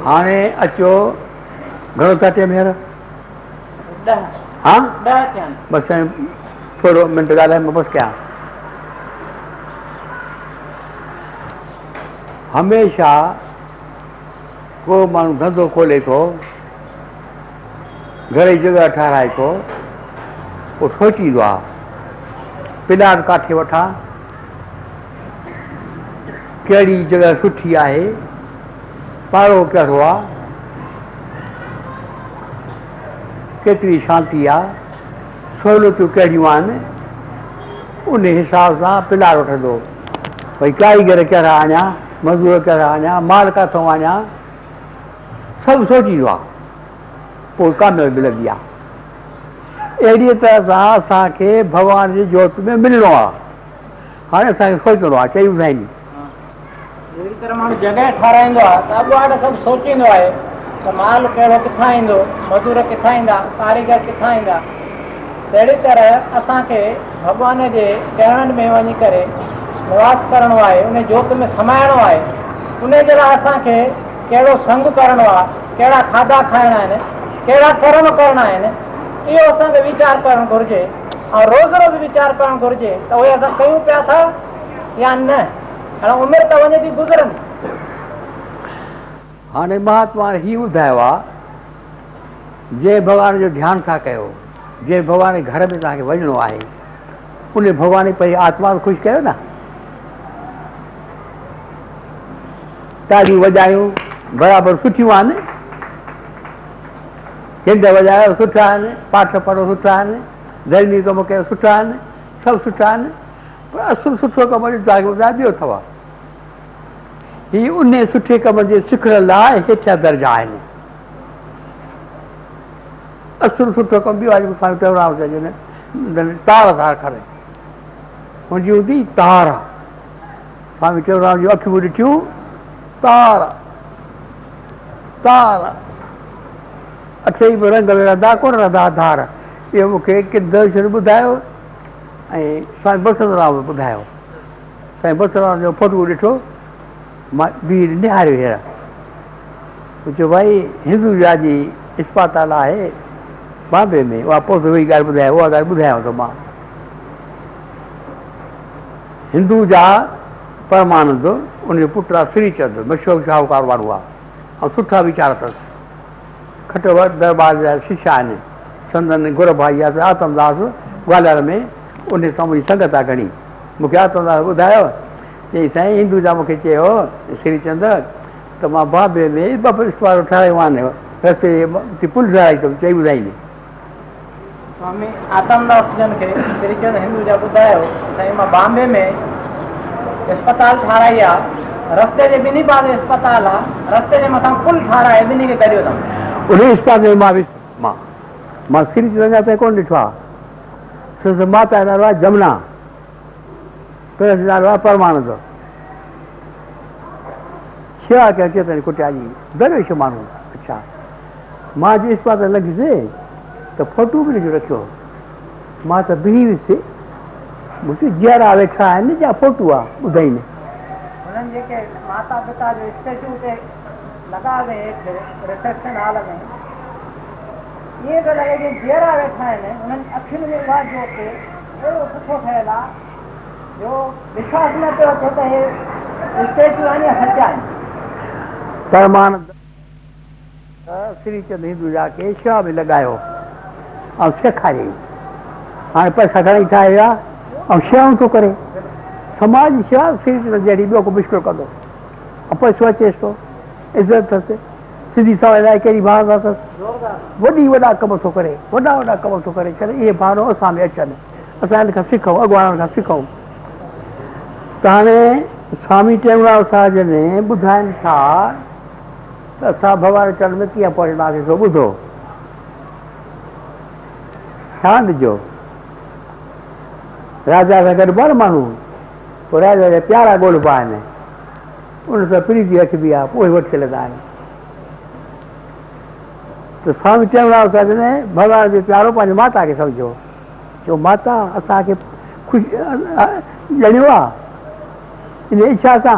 हाणे अचो घणो था टाइम हींअर हा बसि थोरो मिंट ॻाल्हाए मां बसि कयां हमेशह को माण्हू धंधो खोले थो घर जी जॻह ठाराए थो पोइ सोचींदो आहे प्लाट किथे वठां कहिड़ी जॻह सुठी आहे पाड़ो कहिड़ो आहे केतिरी शांती आहे सहूलियतूं कहिड़ियूं आहिनि उन हिसाब सां प्लाट वठंदो भई कारीगर कहिड़ा आणिया मज़दूर कहिड़ा आणिया माल किथां आणिया सभु सोचींदो आहे पोइ कामयाबी मिलंदी आहे अहिड़ीअ तरह सां असांखे भॻवान जी जोति में मिलणो आहे हाणे असांखे सोचणो आहे चयूं साईं अहिड़ी तरह माण्हू जॻहि ठाराईंदो आहे त अॻुवाट सभु सोचींदो आहे त माल कहिड़ो किथां ईंदो मज़दूर किथां ईंदा कारीगर किथां ईंदा अहिड़ी तरह असांखे भॻवान जे चरणनि में वञी करे निवास करिणो आहे उन जोति में समाइणो आहे उन जे लाइ असांखे कहिड़ो संग करिणो आहे कहिड़ा खाधा खाइणा आहिनि कहिड़ा कर्म करिणा आहिनि इहो असांखे वीचार करणु घुरिजे ऐं रोज़ रोज़ वीचार करणु घुरिजे त उहे असां कयूं पिया था या न हाणे उमिरि त वञे थी गुज़रनि हाणे महात्मा हीउ ॿुधायो आहे जंहिं भॻवान जो ध्यानु था कयो जंहिं भॻवान जे घर में तव्हांखे वञिणो आहे उन भॻवान पंहिंजी आत्मा खे ख़ुशि कयो न तालियूं वॼायूं बराबरि सुठियूं आहिनि हिंद वॼायो सुठा आहिनि पाठ पढ़ो सुठा आहिनि धर्मी कमु कयो सुठा आहिनि सभु सुठा आहिनि पर असुल सुठो कमु तव्हांखे ॿुधाए ॿियो अथव हीअ उन सुठे कम जे सिखण लाइ हेठियां दर्जा आहिनि असुल सुठो कमु ॿियो आहे स्वामी टेऊंराम साईं तार था खणे मुंहिंजी हूंदी तार आहे स्वामी टेऊंराम जूं अखियूं ॾिठियूं तार आहे तार आहे अठई बि रंग में रहंदा कोन रहंदा धार इहो मूंखे किंद ॿुधायो स्वामी बसंतराम ॿुधायो। साईं बसंतराम जो फोटो ॾिठो, मां ॿीहर निहारियो हींअर। चयो भाई हिंदुजा जी इस्पाताल आहे बॉम्बे में, उहा पोइ वही ॻाल्हि ॿुधायो, उहा ॻाल्हि ॿुधायांव थो मां। हिंदुजा परमानंद, उनजो पुटु आहे श्रीचंद्र, मशहूरु शाहूकार वारो आहे ऐं सुठा वीचार अथसि। खट वटि दरबार जा शिष्य आहिनि संदन गुर भाई आहे आतमदास ग्वालियर में, उन सां मुंहिंजी संगत आहे घणी। मूंखे आतमदास ॿुधायो, चई साईं हिंदुजा मूंखे चयो श्रीचंद्र त मां बॉम्बे में ॿ इस्पाताल ठाहिरायूं आहिनि, रस्ते ते पुल ठाहिराई अथऊं, चई ॿुधाईंदे। स्वामी आतमदास जन खे श्रीचंद्र हिंदुजा ॿुधायो, साईं मां बॉम्बे में इस्पताल ठाहिराई आहे, रस्ते जे ॿिन्ही पासे इस्पताल आहे, रस्ते जे मथां पुल ठाहिराए ॿिन्ही खे कढियो अथऊं। उन इस्पताल में मां श्रीचंद्र जा कोन ॾिठो आहे। माता जो नालो आहे जमुना, पियो जो नालो आहे परमानंद। शेवा कंहिंखे ताईं कुटिया जी दरवेश माण्हू। अच्छा, मां जी इस्पाताल लॻियुसि त फोटू बि हुनजो रखियो। मां त बीह हुयुसि, मूंखे जीअरा वेठा आहिनि जा फोटू आहे ॿुधाईनि। हुननि जेके माता पिता जो स्टेचू ते लॻाए रिसेप्शन हॉल में, इहे त लॻे जीअं जीअरा वेठा आहिनि। हुननि अखियुनि में उहा जोत अहिड़ो सुठो ठहियलु आहे जो विश्वास न पियो अचे त इहे स्टेचू आहिनि या सचा आहिनि। परमानंद श्रीचंद हिंदुजा खे शेवा में लॻायो ऐं सेखारियईं। हाणे पैसा घणेई ठाहे विया ऐं शेवाऊं थो करे। समाज जी शेवा श्रीचंद जहिड़ी ॿियो को मुश्किल कंदो। ऐं पैसो अचेसि थो, इज़त अथसि, सिंधी सवाइ लाइ कहिड़ी भावना अथसि, वॾा कम थो करे, वॾा कम थो करे करे। इहे भावना असां में अचनि, असां हिन खां सिखूं, अॻुवाणनि खां सिखूं। त हाणे स्वामी टेऊंराम साहिब जन ॿुधाइनि था त असां भॻवान चरण में कीअं पहुचंदासीं, सो ॿुधो, ध्यानु ॾिजो। राजा सां गॾु ॿार माण्हू, पोइ राजा जा प्यारा ॻोल्हिबा आहिनि, उन सां प्रीति रखिबी आहे, पोइ वठी लॻा आहिनि। त स्वामी टेऊंराम साहिब जन भॻवान जो प्यारो पंहिंजी माता खे सम्झो। चयो माता असांखे ख़ुशि ॼणियो आहे, इन इच्छा सां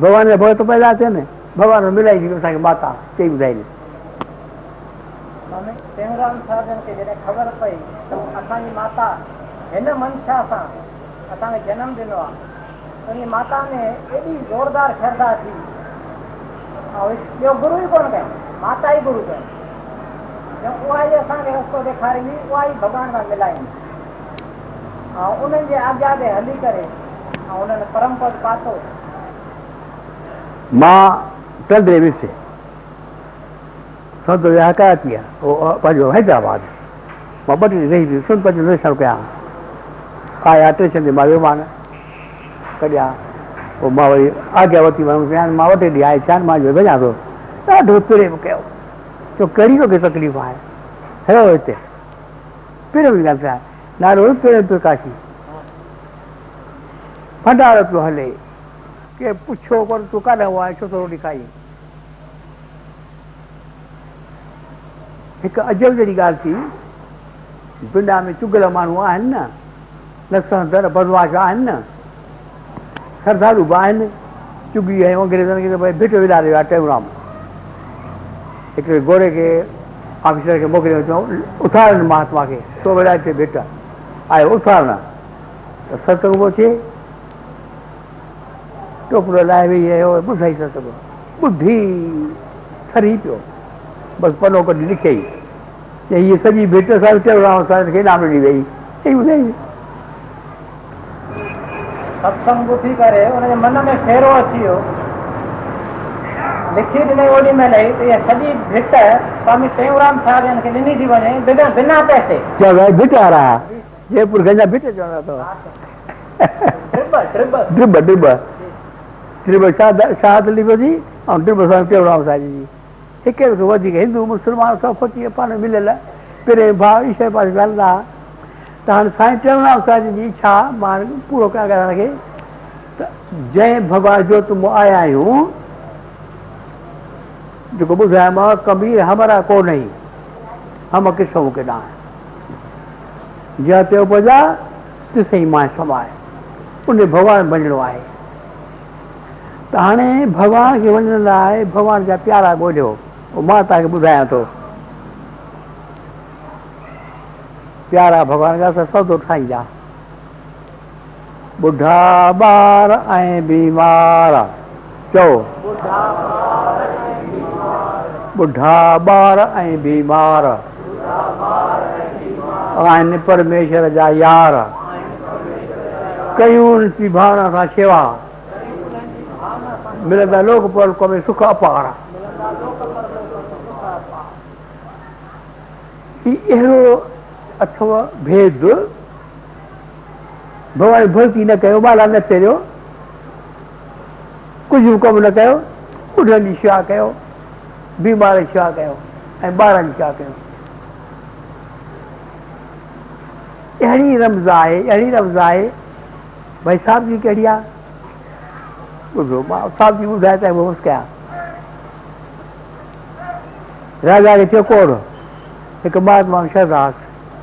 भॻवान जा भॻत पैदा थियनि, भॻवान मिलाई ॾिनो असांखे माता, चई ॿुधाईंदी। टेऊंराम साहिब जन खे जॾहिं ख़बर पई त असांजी माता हिन मंशा सां असांखे जनम ॾिनो आहे, उन माता में एॾी ज़ोरदार श्रद्धा थी, ऐं ॿियो गुरू ई कोन कयो, माता ई गुरू कयो। उहा ई असांखे रस्तो ॾेखारींदी, उहा ई भॻवान सां मिलाईंदी, ऐं उन्हनि जे आॻियां ते हली करे ऐं उन्हनि परम पद पातो। मां टंडे वियुसि संत जा हक़ायत कया, पंहिंजो हैदराबाद मां ॿ टे रही वियुसि, संत पंहिंजो दर्शन कया। आया टेशन ते मां वियोमान कॾहिं, पोइ मां वरी आॻियां वरिती माण्हू कया, मां ॿ टे ॾींहं आया छा, मां जो वञा थो। ॾाढो प्रेम कयो, चयो कहिड़ी तोखे तकलीफ़ आहे, हलो हिते प्रेम जी ॻाल्हि आहे। नालो प्रेम पियो काशी, भंडारो पियो हले, के पुछो पर तूं काॾां आहीं, छो थो रोटी खाई। हिकु अजब जहिड़ी ॻाल्हि थी, पिंडा में चुगल माण्हू आहिनि न, लसंदड़ बदमाश आहिनि न, सरदारू बि आहिनि, चुगी ऐं अंग्रेज़नि खे भई भिट विधारे वियो आहे टेऊंराम। हिकिड़े गोरे खे ऑफिसर खे मोकिलियो, चऊं उथारण महात्मा खे, सो विधाए ते भिट आयो उथारण। त सतगुरु पहुचे, टोपड़ो लाहे वेही रहियो, ॿुधाई सतगुरु, ॿुधी थरी पियो, बसि पनो कढी लिखियई, चई हीअ सॼी भिट सां टेऊंराम साहिब खे इनाम ॾिनी वई, चई ॿुधाई। सत्संग ॿुधी करे हुनजे मन में फेरो अची वियो, लिखी ॾिनई ओॾी महिल ई त इहा सॼी भिट स्वामी टेऊंराम साहिब जन खे ॾिनी थी वञे बिना पैसे। भिट वारा जयपुर गंजा भिट चवंदा अथव, ड्रिब ड्रिब ड्रिब शाहत लिखो जी ऐं ड्रिब स्वामी टेऊंराम साहिब जी। हिकु हिकु वधीक हिंदू मुस्लमान सभु खोटी पाण मिलियल प्रेम भाव ईश्वर पासे हलंदा। त हाणे साईं टेऊंराम साहिब जी इच्छा मां पूरो कयां करण खे, त जंहिं भॻवान जो तुम आया आहियूं, जेको ॿुधायोमांव कबीर हमरा को नहीं हम किसों के ना, जाते उपजा तिसई मां समाए, उन भगवान वञणो आहे। त हाणे भगवान खे वञण लाइ भगवान जा प्यारा ॻोल्हियो। मां तव्हांखे ॿुधायां थो प्यारा भगवान जा असां सौदो ठाहींदा। ॿुढा ॿार ऐं बीमार, चओ ॿुढा ॿार ऐं बीमार आहिनि परमेश्वर जा यार। कयूं थी भावना सां शेवा, मिलंदा लोक पर को में सुख अपार। अहिड़ो अथव भेद। भॻवान भक्ति न कयो, ॿाला न फेरियो, कुझु बि कमु न कयो। ॿुढनि जी शेवा कयो, बीमार जी शेवा कयो ऐं ॿारनि जी शेवा कयो। अहिड़ी रमज़ आहे, अहिड़ी रमज़ आहे। भाई साहिब जी कहिड़ी आहे ॿुधो। मां साहिब जी ॿुधाए त बसि कयां। राजा खे थियो कोड़, हिकु महात्मा शहदास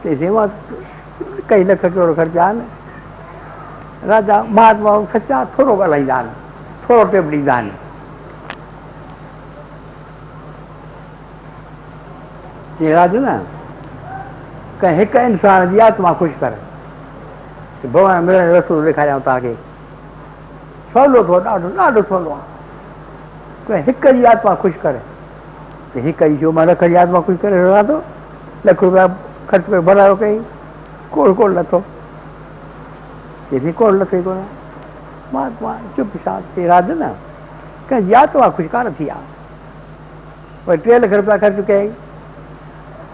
चई मां कई लख करोड़ ख़र्चा आहिनि। राजा महात्मा सचा थोरो ॻाल्हाईंदा आहिनि, थोरो टेप ॾींदा आहिनि। जीअं राजा न कंहिं हिकु इंसान जी आत्मा ख़ुशि करे भॻवान मिलण जो रस्तो ॾेखारियां तव्हांखे। सवलो अथव, ॾाढो ॾाढो सवलो आहे। हिक जी आत्मा ख़ुशि करे, हिक जी जो मां लख जी आत्मा ख़ुशि करे रहिया थो। लख रुपया ख़र्च पे भरायो कई, कोड़ कोड़ लथो। जेसीं कोड़ लथे कोन महात्मा चुप सां थिए। राज न कंहिंजी आत्मा ख़ुशि कान थी आहे। वरी 3 लख रुपया ख़र्च कयई।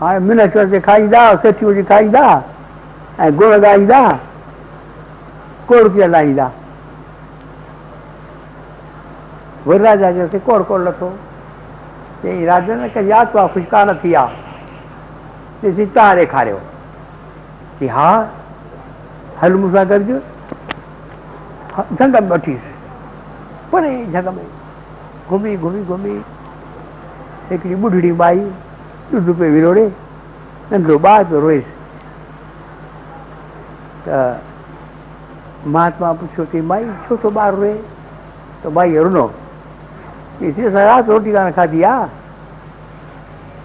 हाणे मिन चोर खाईंदा, सेठियूं जी खाईंदा ऐं गुड़ ॻाईंदा, कोड़ कीअं लाहींदा। वरी राजा चयोसीं कोड़ कोड़ लथो। चई राजा न कंहिंजी आत्मा ख़ुशि कान थी आहे। ॾिसी तव्हां ॾेखारियो की हा हल मूंसां गॾिजो। झंग में वठीसि, परे झंग में घुमी घुमी घुमी हिकिड़ी ॿुढड़ी माई ॾुध पियो विरोड़े, नंढो ॿार पियो रोएसि। त महात्मा पुछियो की माई छो थो ॿारु रोए? त माई रुनो। ॾिसी असां राति रोटी कान खाधी आहे,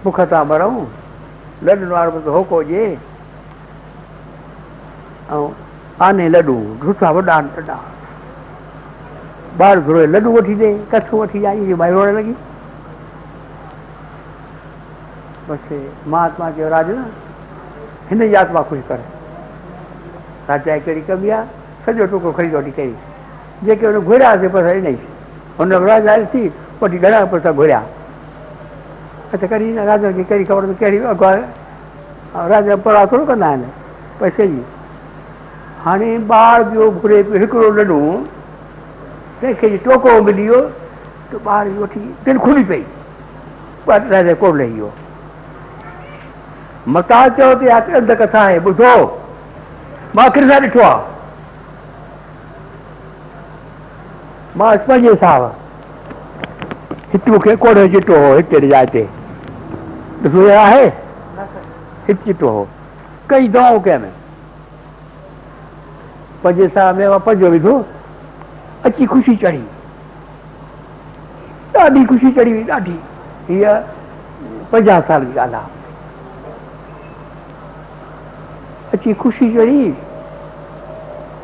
बुख था मरूं, लॾनि वारो बि होको ॾिए ऐं आने लॾूं सुठा वॾा नंढा। ॿार घुरो लॾूं वठी ॾे, कठो वठी आई जी माई रोअण लॻी। बसि महात्मा चयो राज न हिन जी आत्मा ख़ुशि करे। राजा कहिड़ी कमी आहे, सॼो टुको ख़रीद वठी कई। जेके हुन घुरियासीं पैसा ॾिनईसि, हुन राजा ॾिसी वठी घणा पैसा घुरिया। अच्छा कॾहिं राजा खे कहिड़ी ख़बर, कहिड़ी अघु आहे। राजा पढ़ा थोरो कंदा आहिनि पैसे जी। हाणे ॿारु ॿियो घुरे पियो हिकिड़ो लॾो, कंहिंखे टोको मिली वियो त ॿार वठी दिलि खुली पई। राजा कोन लही वियो। मता चयो त इहा अंध कथा आहे, ॿुधो मां किरसा ॾिठो आहे। मां पंहिंजे हिसाब हिते मूंखे कोड़ चिटो हो, हिते हिते ॾिसो आहे हिकु चिटो हो। कई दवाऊं कयां में पंजे साल में मां पंजो विधो। अची ख़ुशी चढ़ी, ॾाढी ख़ुशी चढ़ी हुई, ॾाढी। हीअ 50 साल जी ॻाल्हि आहे। अची ख़ुशी चढ़ी,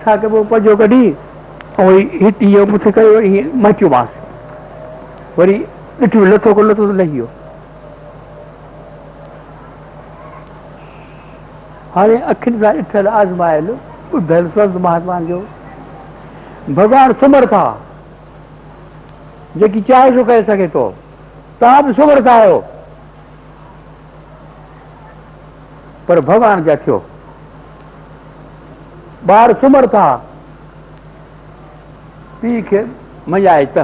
छा कबो पंजो कढी ऐं हिते इहो मूंखे कयो, हीअं मचियोमांसि। वरी ॾिठो लथो को लथो लही वियो। हाणे अखियुनि सां ॾिठल आज़मायल ॿुधल संत महात्मा जो भॻवानु समर्थ आहे, जेकी चाहे सो करे सघे थो। तव्हां बि समर्थ आहियो, पर भॻवान जा थियो। ॿार समर्थ आहे, पीउ खे मञाए त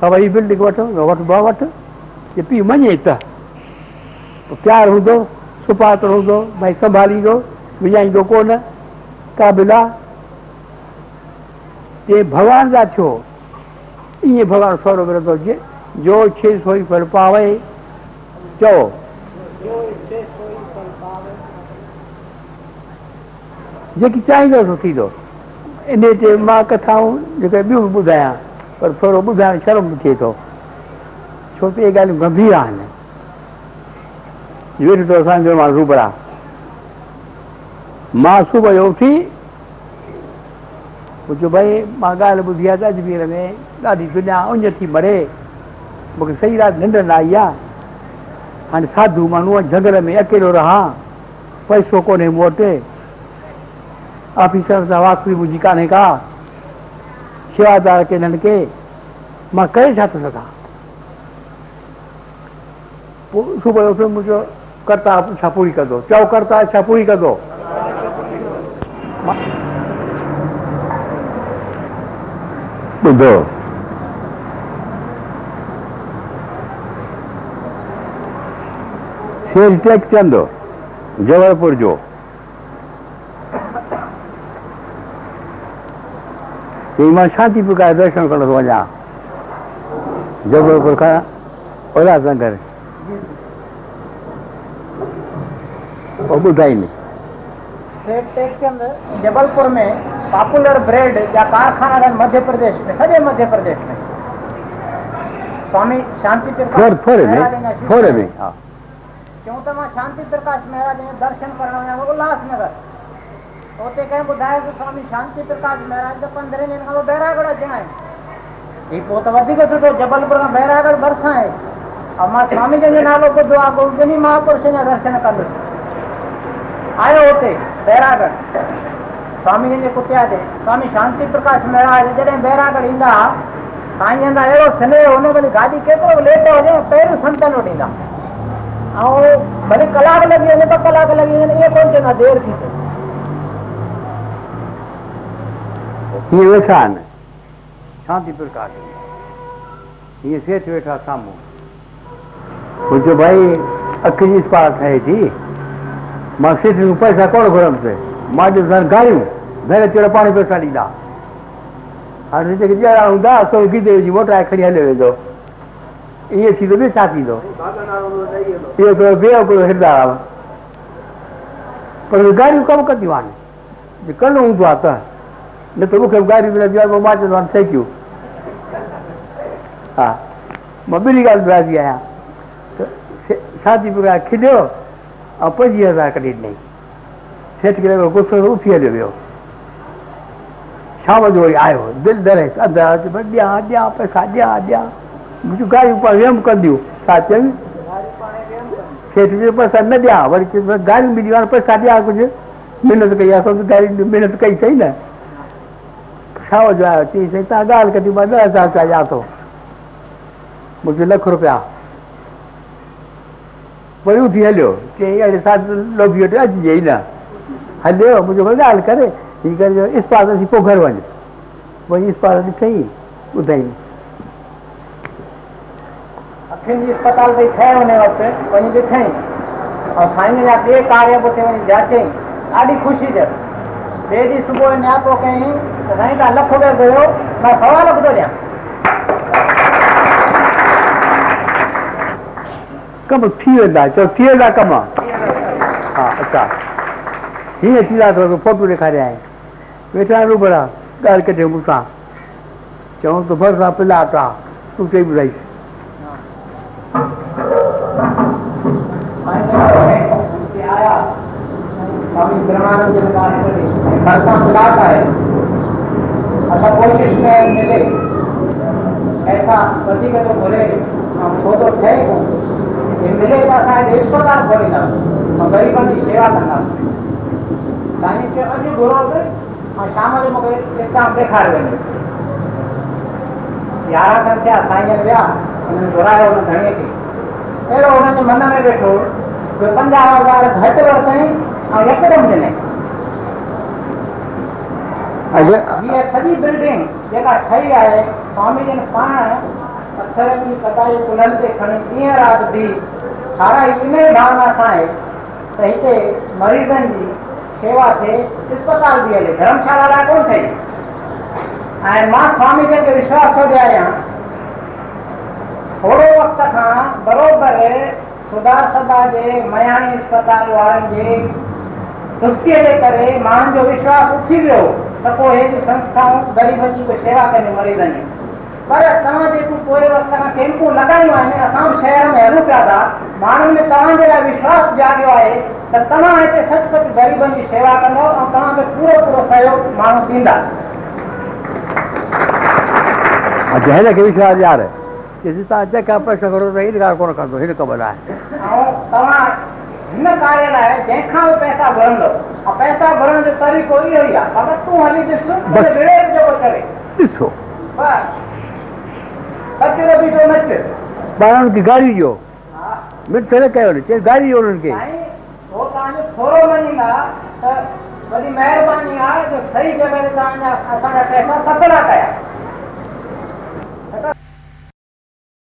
बाबा हीअ बिल्डिंग वठो, वठिबो आहे वठि। जे पीउ मञे त प्यारु हूंदो, सुपात्र हूंदो, भई संभालींदो, विञाईंदो कोन, क़ाबिल आहे। जे भॻवान जा थियो, ईअं भॻवानु सहुरो मिलंदो। जो छे सोई फल पावे, चओ जेकी चाहींदो सो थींदो। इन ते मां कथाऊं जेके ॿियूं बि ॿुधायां, पर थोरो ॿुधाइण शर्म थिए थो, छो त इहे ॻाल्हियूं गंभीर आहिनि। इहो ॾिठो असांजो मासूबरा, मां सुबुह जो उथी पुछो भई मां ॻाल्हि ॿुधी आहे त अजमेर में ॾाढी दुनिया उञ थी मरे, मूंखे सही राति निंड न आई आहे, हाणे साधू माण्हू झंगल में अकेलो रहां, पैसो कोन्हे मूं वटि, ऑफिसर सां वाक़ुफ़ी मुंहिंजी कान्हे का, शेवादार के हिननि खे मां करे छा थो सघां। पोइ सुबुह जो उथो मुंहिंजो कर्ता छा पूरी कंदो, चओ कर्ता छा पूरी कंदो। ॿुधो सेल टेक चंदो जबलपुर जो, चई मां शांति पुकार दर्शन करण थो वञा जबलपुर खां उल्हासनगर। ॿुधाईंदे जबलपुर में पॉपुलर ब्रेड या कारखाना है मध्य प्रदेश में, सजे मध्य प्रदेश में स्वामी शांति प्रकाश, थोरे में क्यों त मां शांति प्रकाश महाराज जो दर्शन करण वञा उल्हासनगर। उते कंहिं ॿुधायो त स्वामी शांति प्रकाश महाराज त 15 ॾींहनि खां बैरागढ़ अचणा आहिनि। ही पोइ त वधीक सुठो, जबलपुर खां बैरागढ़ भरिसां आहे। ऐं मां स्वामी जन जो नालो ॿुधो आहे, ॿिन्ही महापुरुषनि जा दर्शन कंदुसि। आयो हुते बैरागढ़ स्वामी जन जे पुठियां ते स्वामी शांति प्रकाश महाराज जॾहिं बैरागढ़ ईंदा साईं जन अहिड़ो स्नेह, हुन भली गाॾी केतिरो लेट हुजे पहिरियों संतनि वटि ईंदा, ऐं भले कलाक लॻी वञे ॿ कलाक लॻी वञे, इहे कोन चवंदा देरि थी पई। ये वेठा आहिनि शांति प्रकाश, हीअं सेठ वेठा साम्हूं। मुंहिंजो भाई अखि जी इस्पार ठहे थी, मां सेठ खे पैसा कोन घुरंदुसि, मां ॾिसां गारियूं घर अचण पाण पैसा ॾींदा। हाणे जेके ॼणा हूंदा सो गीदे विझी मोटाए खणी हलियो वेंदो। ईअं थींदो ॿियो छा थींदो, इहो थोरो बेवकूफ़ हिरदाराम। पर गारियूं कमु कंदियूं आहिनि, करिणो हूंदो आहे त, न त मूंखे गाॾी मिलंदी आहे, पोइ मां चवंदो आहियां थैंक्यू। हा मां ॿिनी ॻाल्हि में राज़ी आहियां त शादी पुरा खिलियो ऐं 25,000 कढी ॾिनई। सेठ खे लॻो गुस्सो, उथी हलियो वियो। शाम जो वरी आयो, दिलि दरे अंदरि ॾियां ॾियां पैसा ॾियां ॾियां, मुंहिंजूं गाॾियूं पाण वियमि कंदियूं। छा चयूं सेठ जो पैसा न ॾियां, वरी गाॾियूं मिली हाणे पैसा ॾियां, कुझु महिनत कई आहे, गाॾी महिनत कई अथई न। शाम जो आयो, चई साईं तव्हां ॻाल्हि कढी, मां 10,000 रुपया ॾियां थो, मुंहिंजो 100,000 रुपया। वरी उथी हलियो, चई अहिड़े साथ लोभी वटि अचिजे ई न। हलियो मुंहिंजो भई ॻाल्हि करे, हीअ करे इस्पात अची पोइ घर वञु। वरी इस्पात ॾिठई, ॿुधाई अखियुनि जी इस्पताल भई ठहे हुन वक़्तु, वञी ॾिठई ऐं साईं जा ॿिए कार्य बि हुते वञी जाचई, ॾाढी ख़ुशी अथसि। ॿिए ॾींहुं सुबुह जो नियापो कयईं, साईं तव्हां 100,000 ॾियो, मां 125,000 थो ॾियां। कमु थी वेंदा, चओ थी वेंदा कम। हा अच्छा, हीअं थी विया। थोरो फोटो ॾेखारियां, वेठा रूबरा, ॻाल्हि कढे मूंसां, चऊं त भरिसां प्लाट आहे, तूं चई ॿुधाईसि। असां कोशिश कयूं मिले, पैसा वधीक थो घुरे ऐं सौदो ठहे कोन, हे मिले त असां हेॾे इस्पताल खोलींदासीं ऐं ग़रीबनि जी शेवा कंदासीं। साईं खे अॼु घुरोसि ऐं शाम जो मूंखे इस्ताम ॾेखारे वञे। 11 खनि थिया, साईं जन विया, हुननि घुरायो हुन धणीअ खे। अहिड़ो हुन जे मन में वेठो, 50,000 घटि वरितई ऐं यकदमि ॾिनई। हीअ सॼी बिल्डिंग जेका ठही आहे, स्वामी जन पाण पथरनि जी कतायूं कुल्हनि ते खणी ॾींहं राति बि ठाराई, इन ई भावना सां आहे त हिते मरीज़नि जी शेवा थिए, इस्पताल बि हले, धर्मशाला लाइ कोन ठही। ऐं मां स्वामी जन खे विश्वास थो ॾियारियां, थोरो वक़्त खां बराबरि सुधारसदा जे मयाणी अस्पताल वारनि जे सुस्तीअ जे करे माण्हुनि जो विश्वास उथी वियो त पोइ हे जूं संस्थाऊं ग़रीब जी बि शेवा कंदे मरीज़नि जी। पर तव्हां जेको पोइ वक़्त खां कैंपूं लॻायूं आहिनि, असां शहर में हलूं पिया था, माण्हुनि में तव्हांजे लाइ विश्वास जाॻियो आहे त तव्हां हिते सच सच ग़रीबनि जी सेवा कंदो ऐं तव्हांखे पूरो पूरो सहयोग माण्हू ॾींदा। अच्छा हिन खे विश्वास ॾियारे ॾिसी तव्हां जेका पैसा घुरो त हिन ॻाल्हि कोन कंदो, हिन ख़बर आहे। ऐं तव्हां हिन कार्य लाइ जंहिंखां बि पैसा भरंदो ऐं पैसा भरण जो तरीक़ो इहो ई आहे, मगर तूं हली ॾिस विड़े जेको करे ॾिसो बसि सच जो बि न नच ॿारनि खे गारी ॾियो। मिट करे कयो न चए गारी ॾियो उन्हनि खे। हो तव्हांजो थोरो मञींदा त वॾी महिरबानी आहे जो सही जॻह ते तव्हांजा असांजा पैसा सफला कया।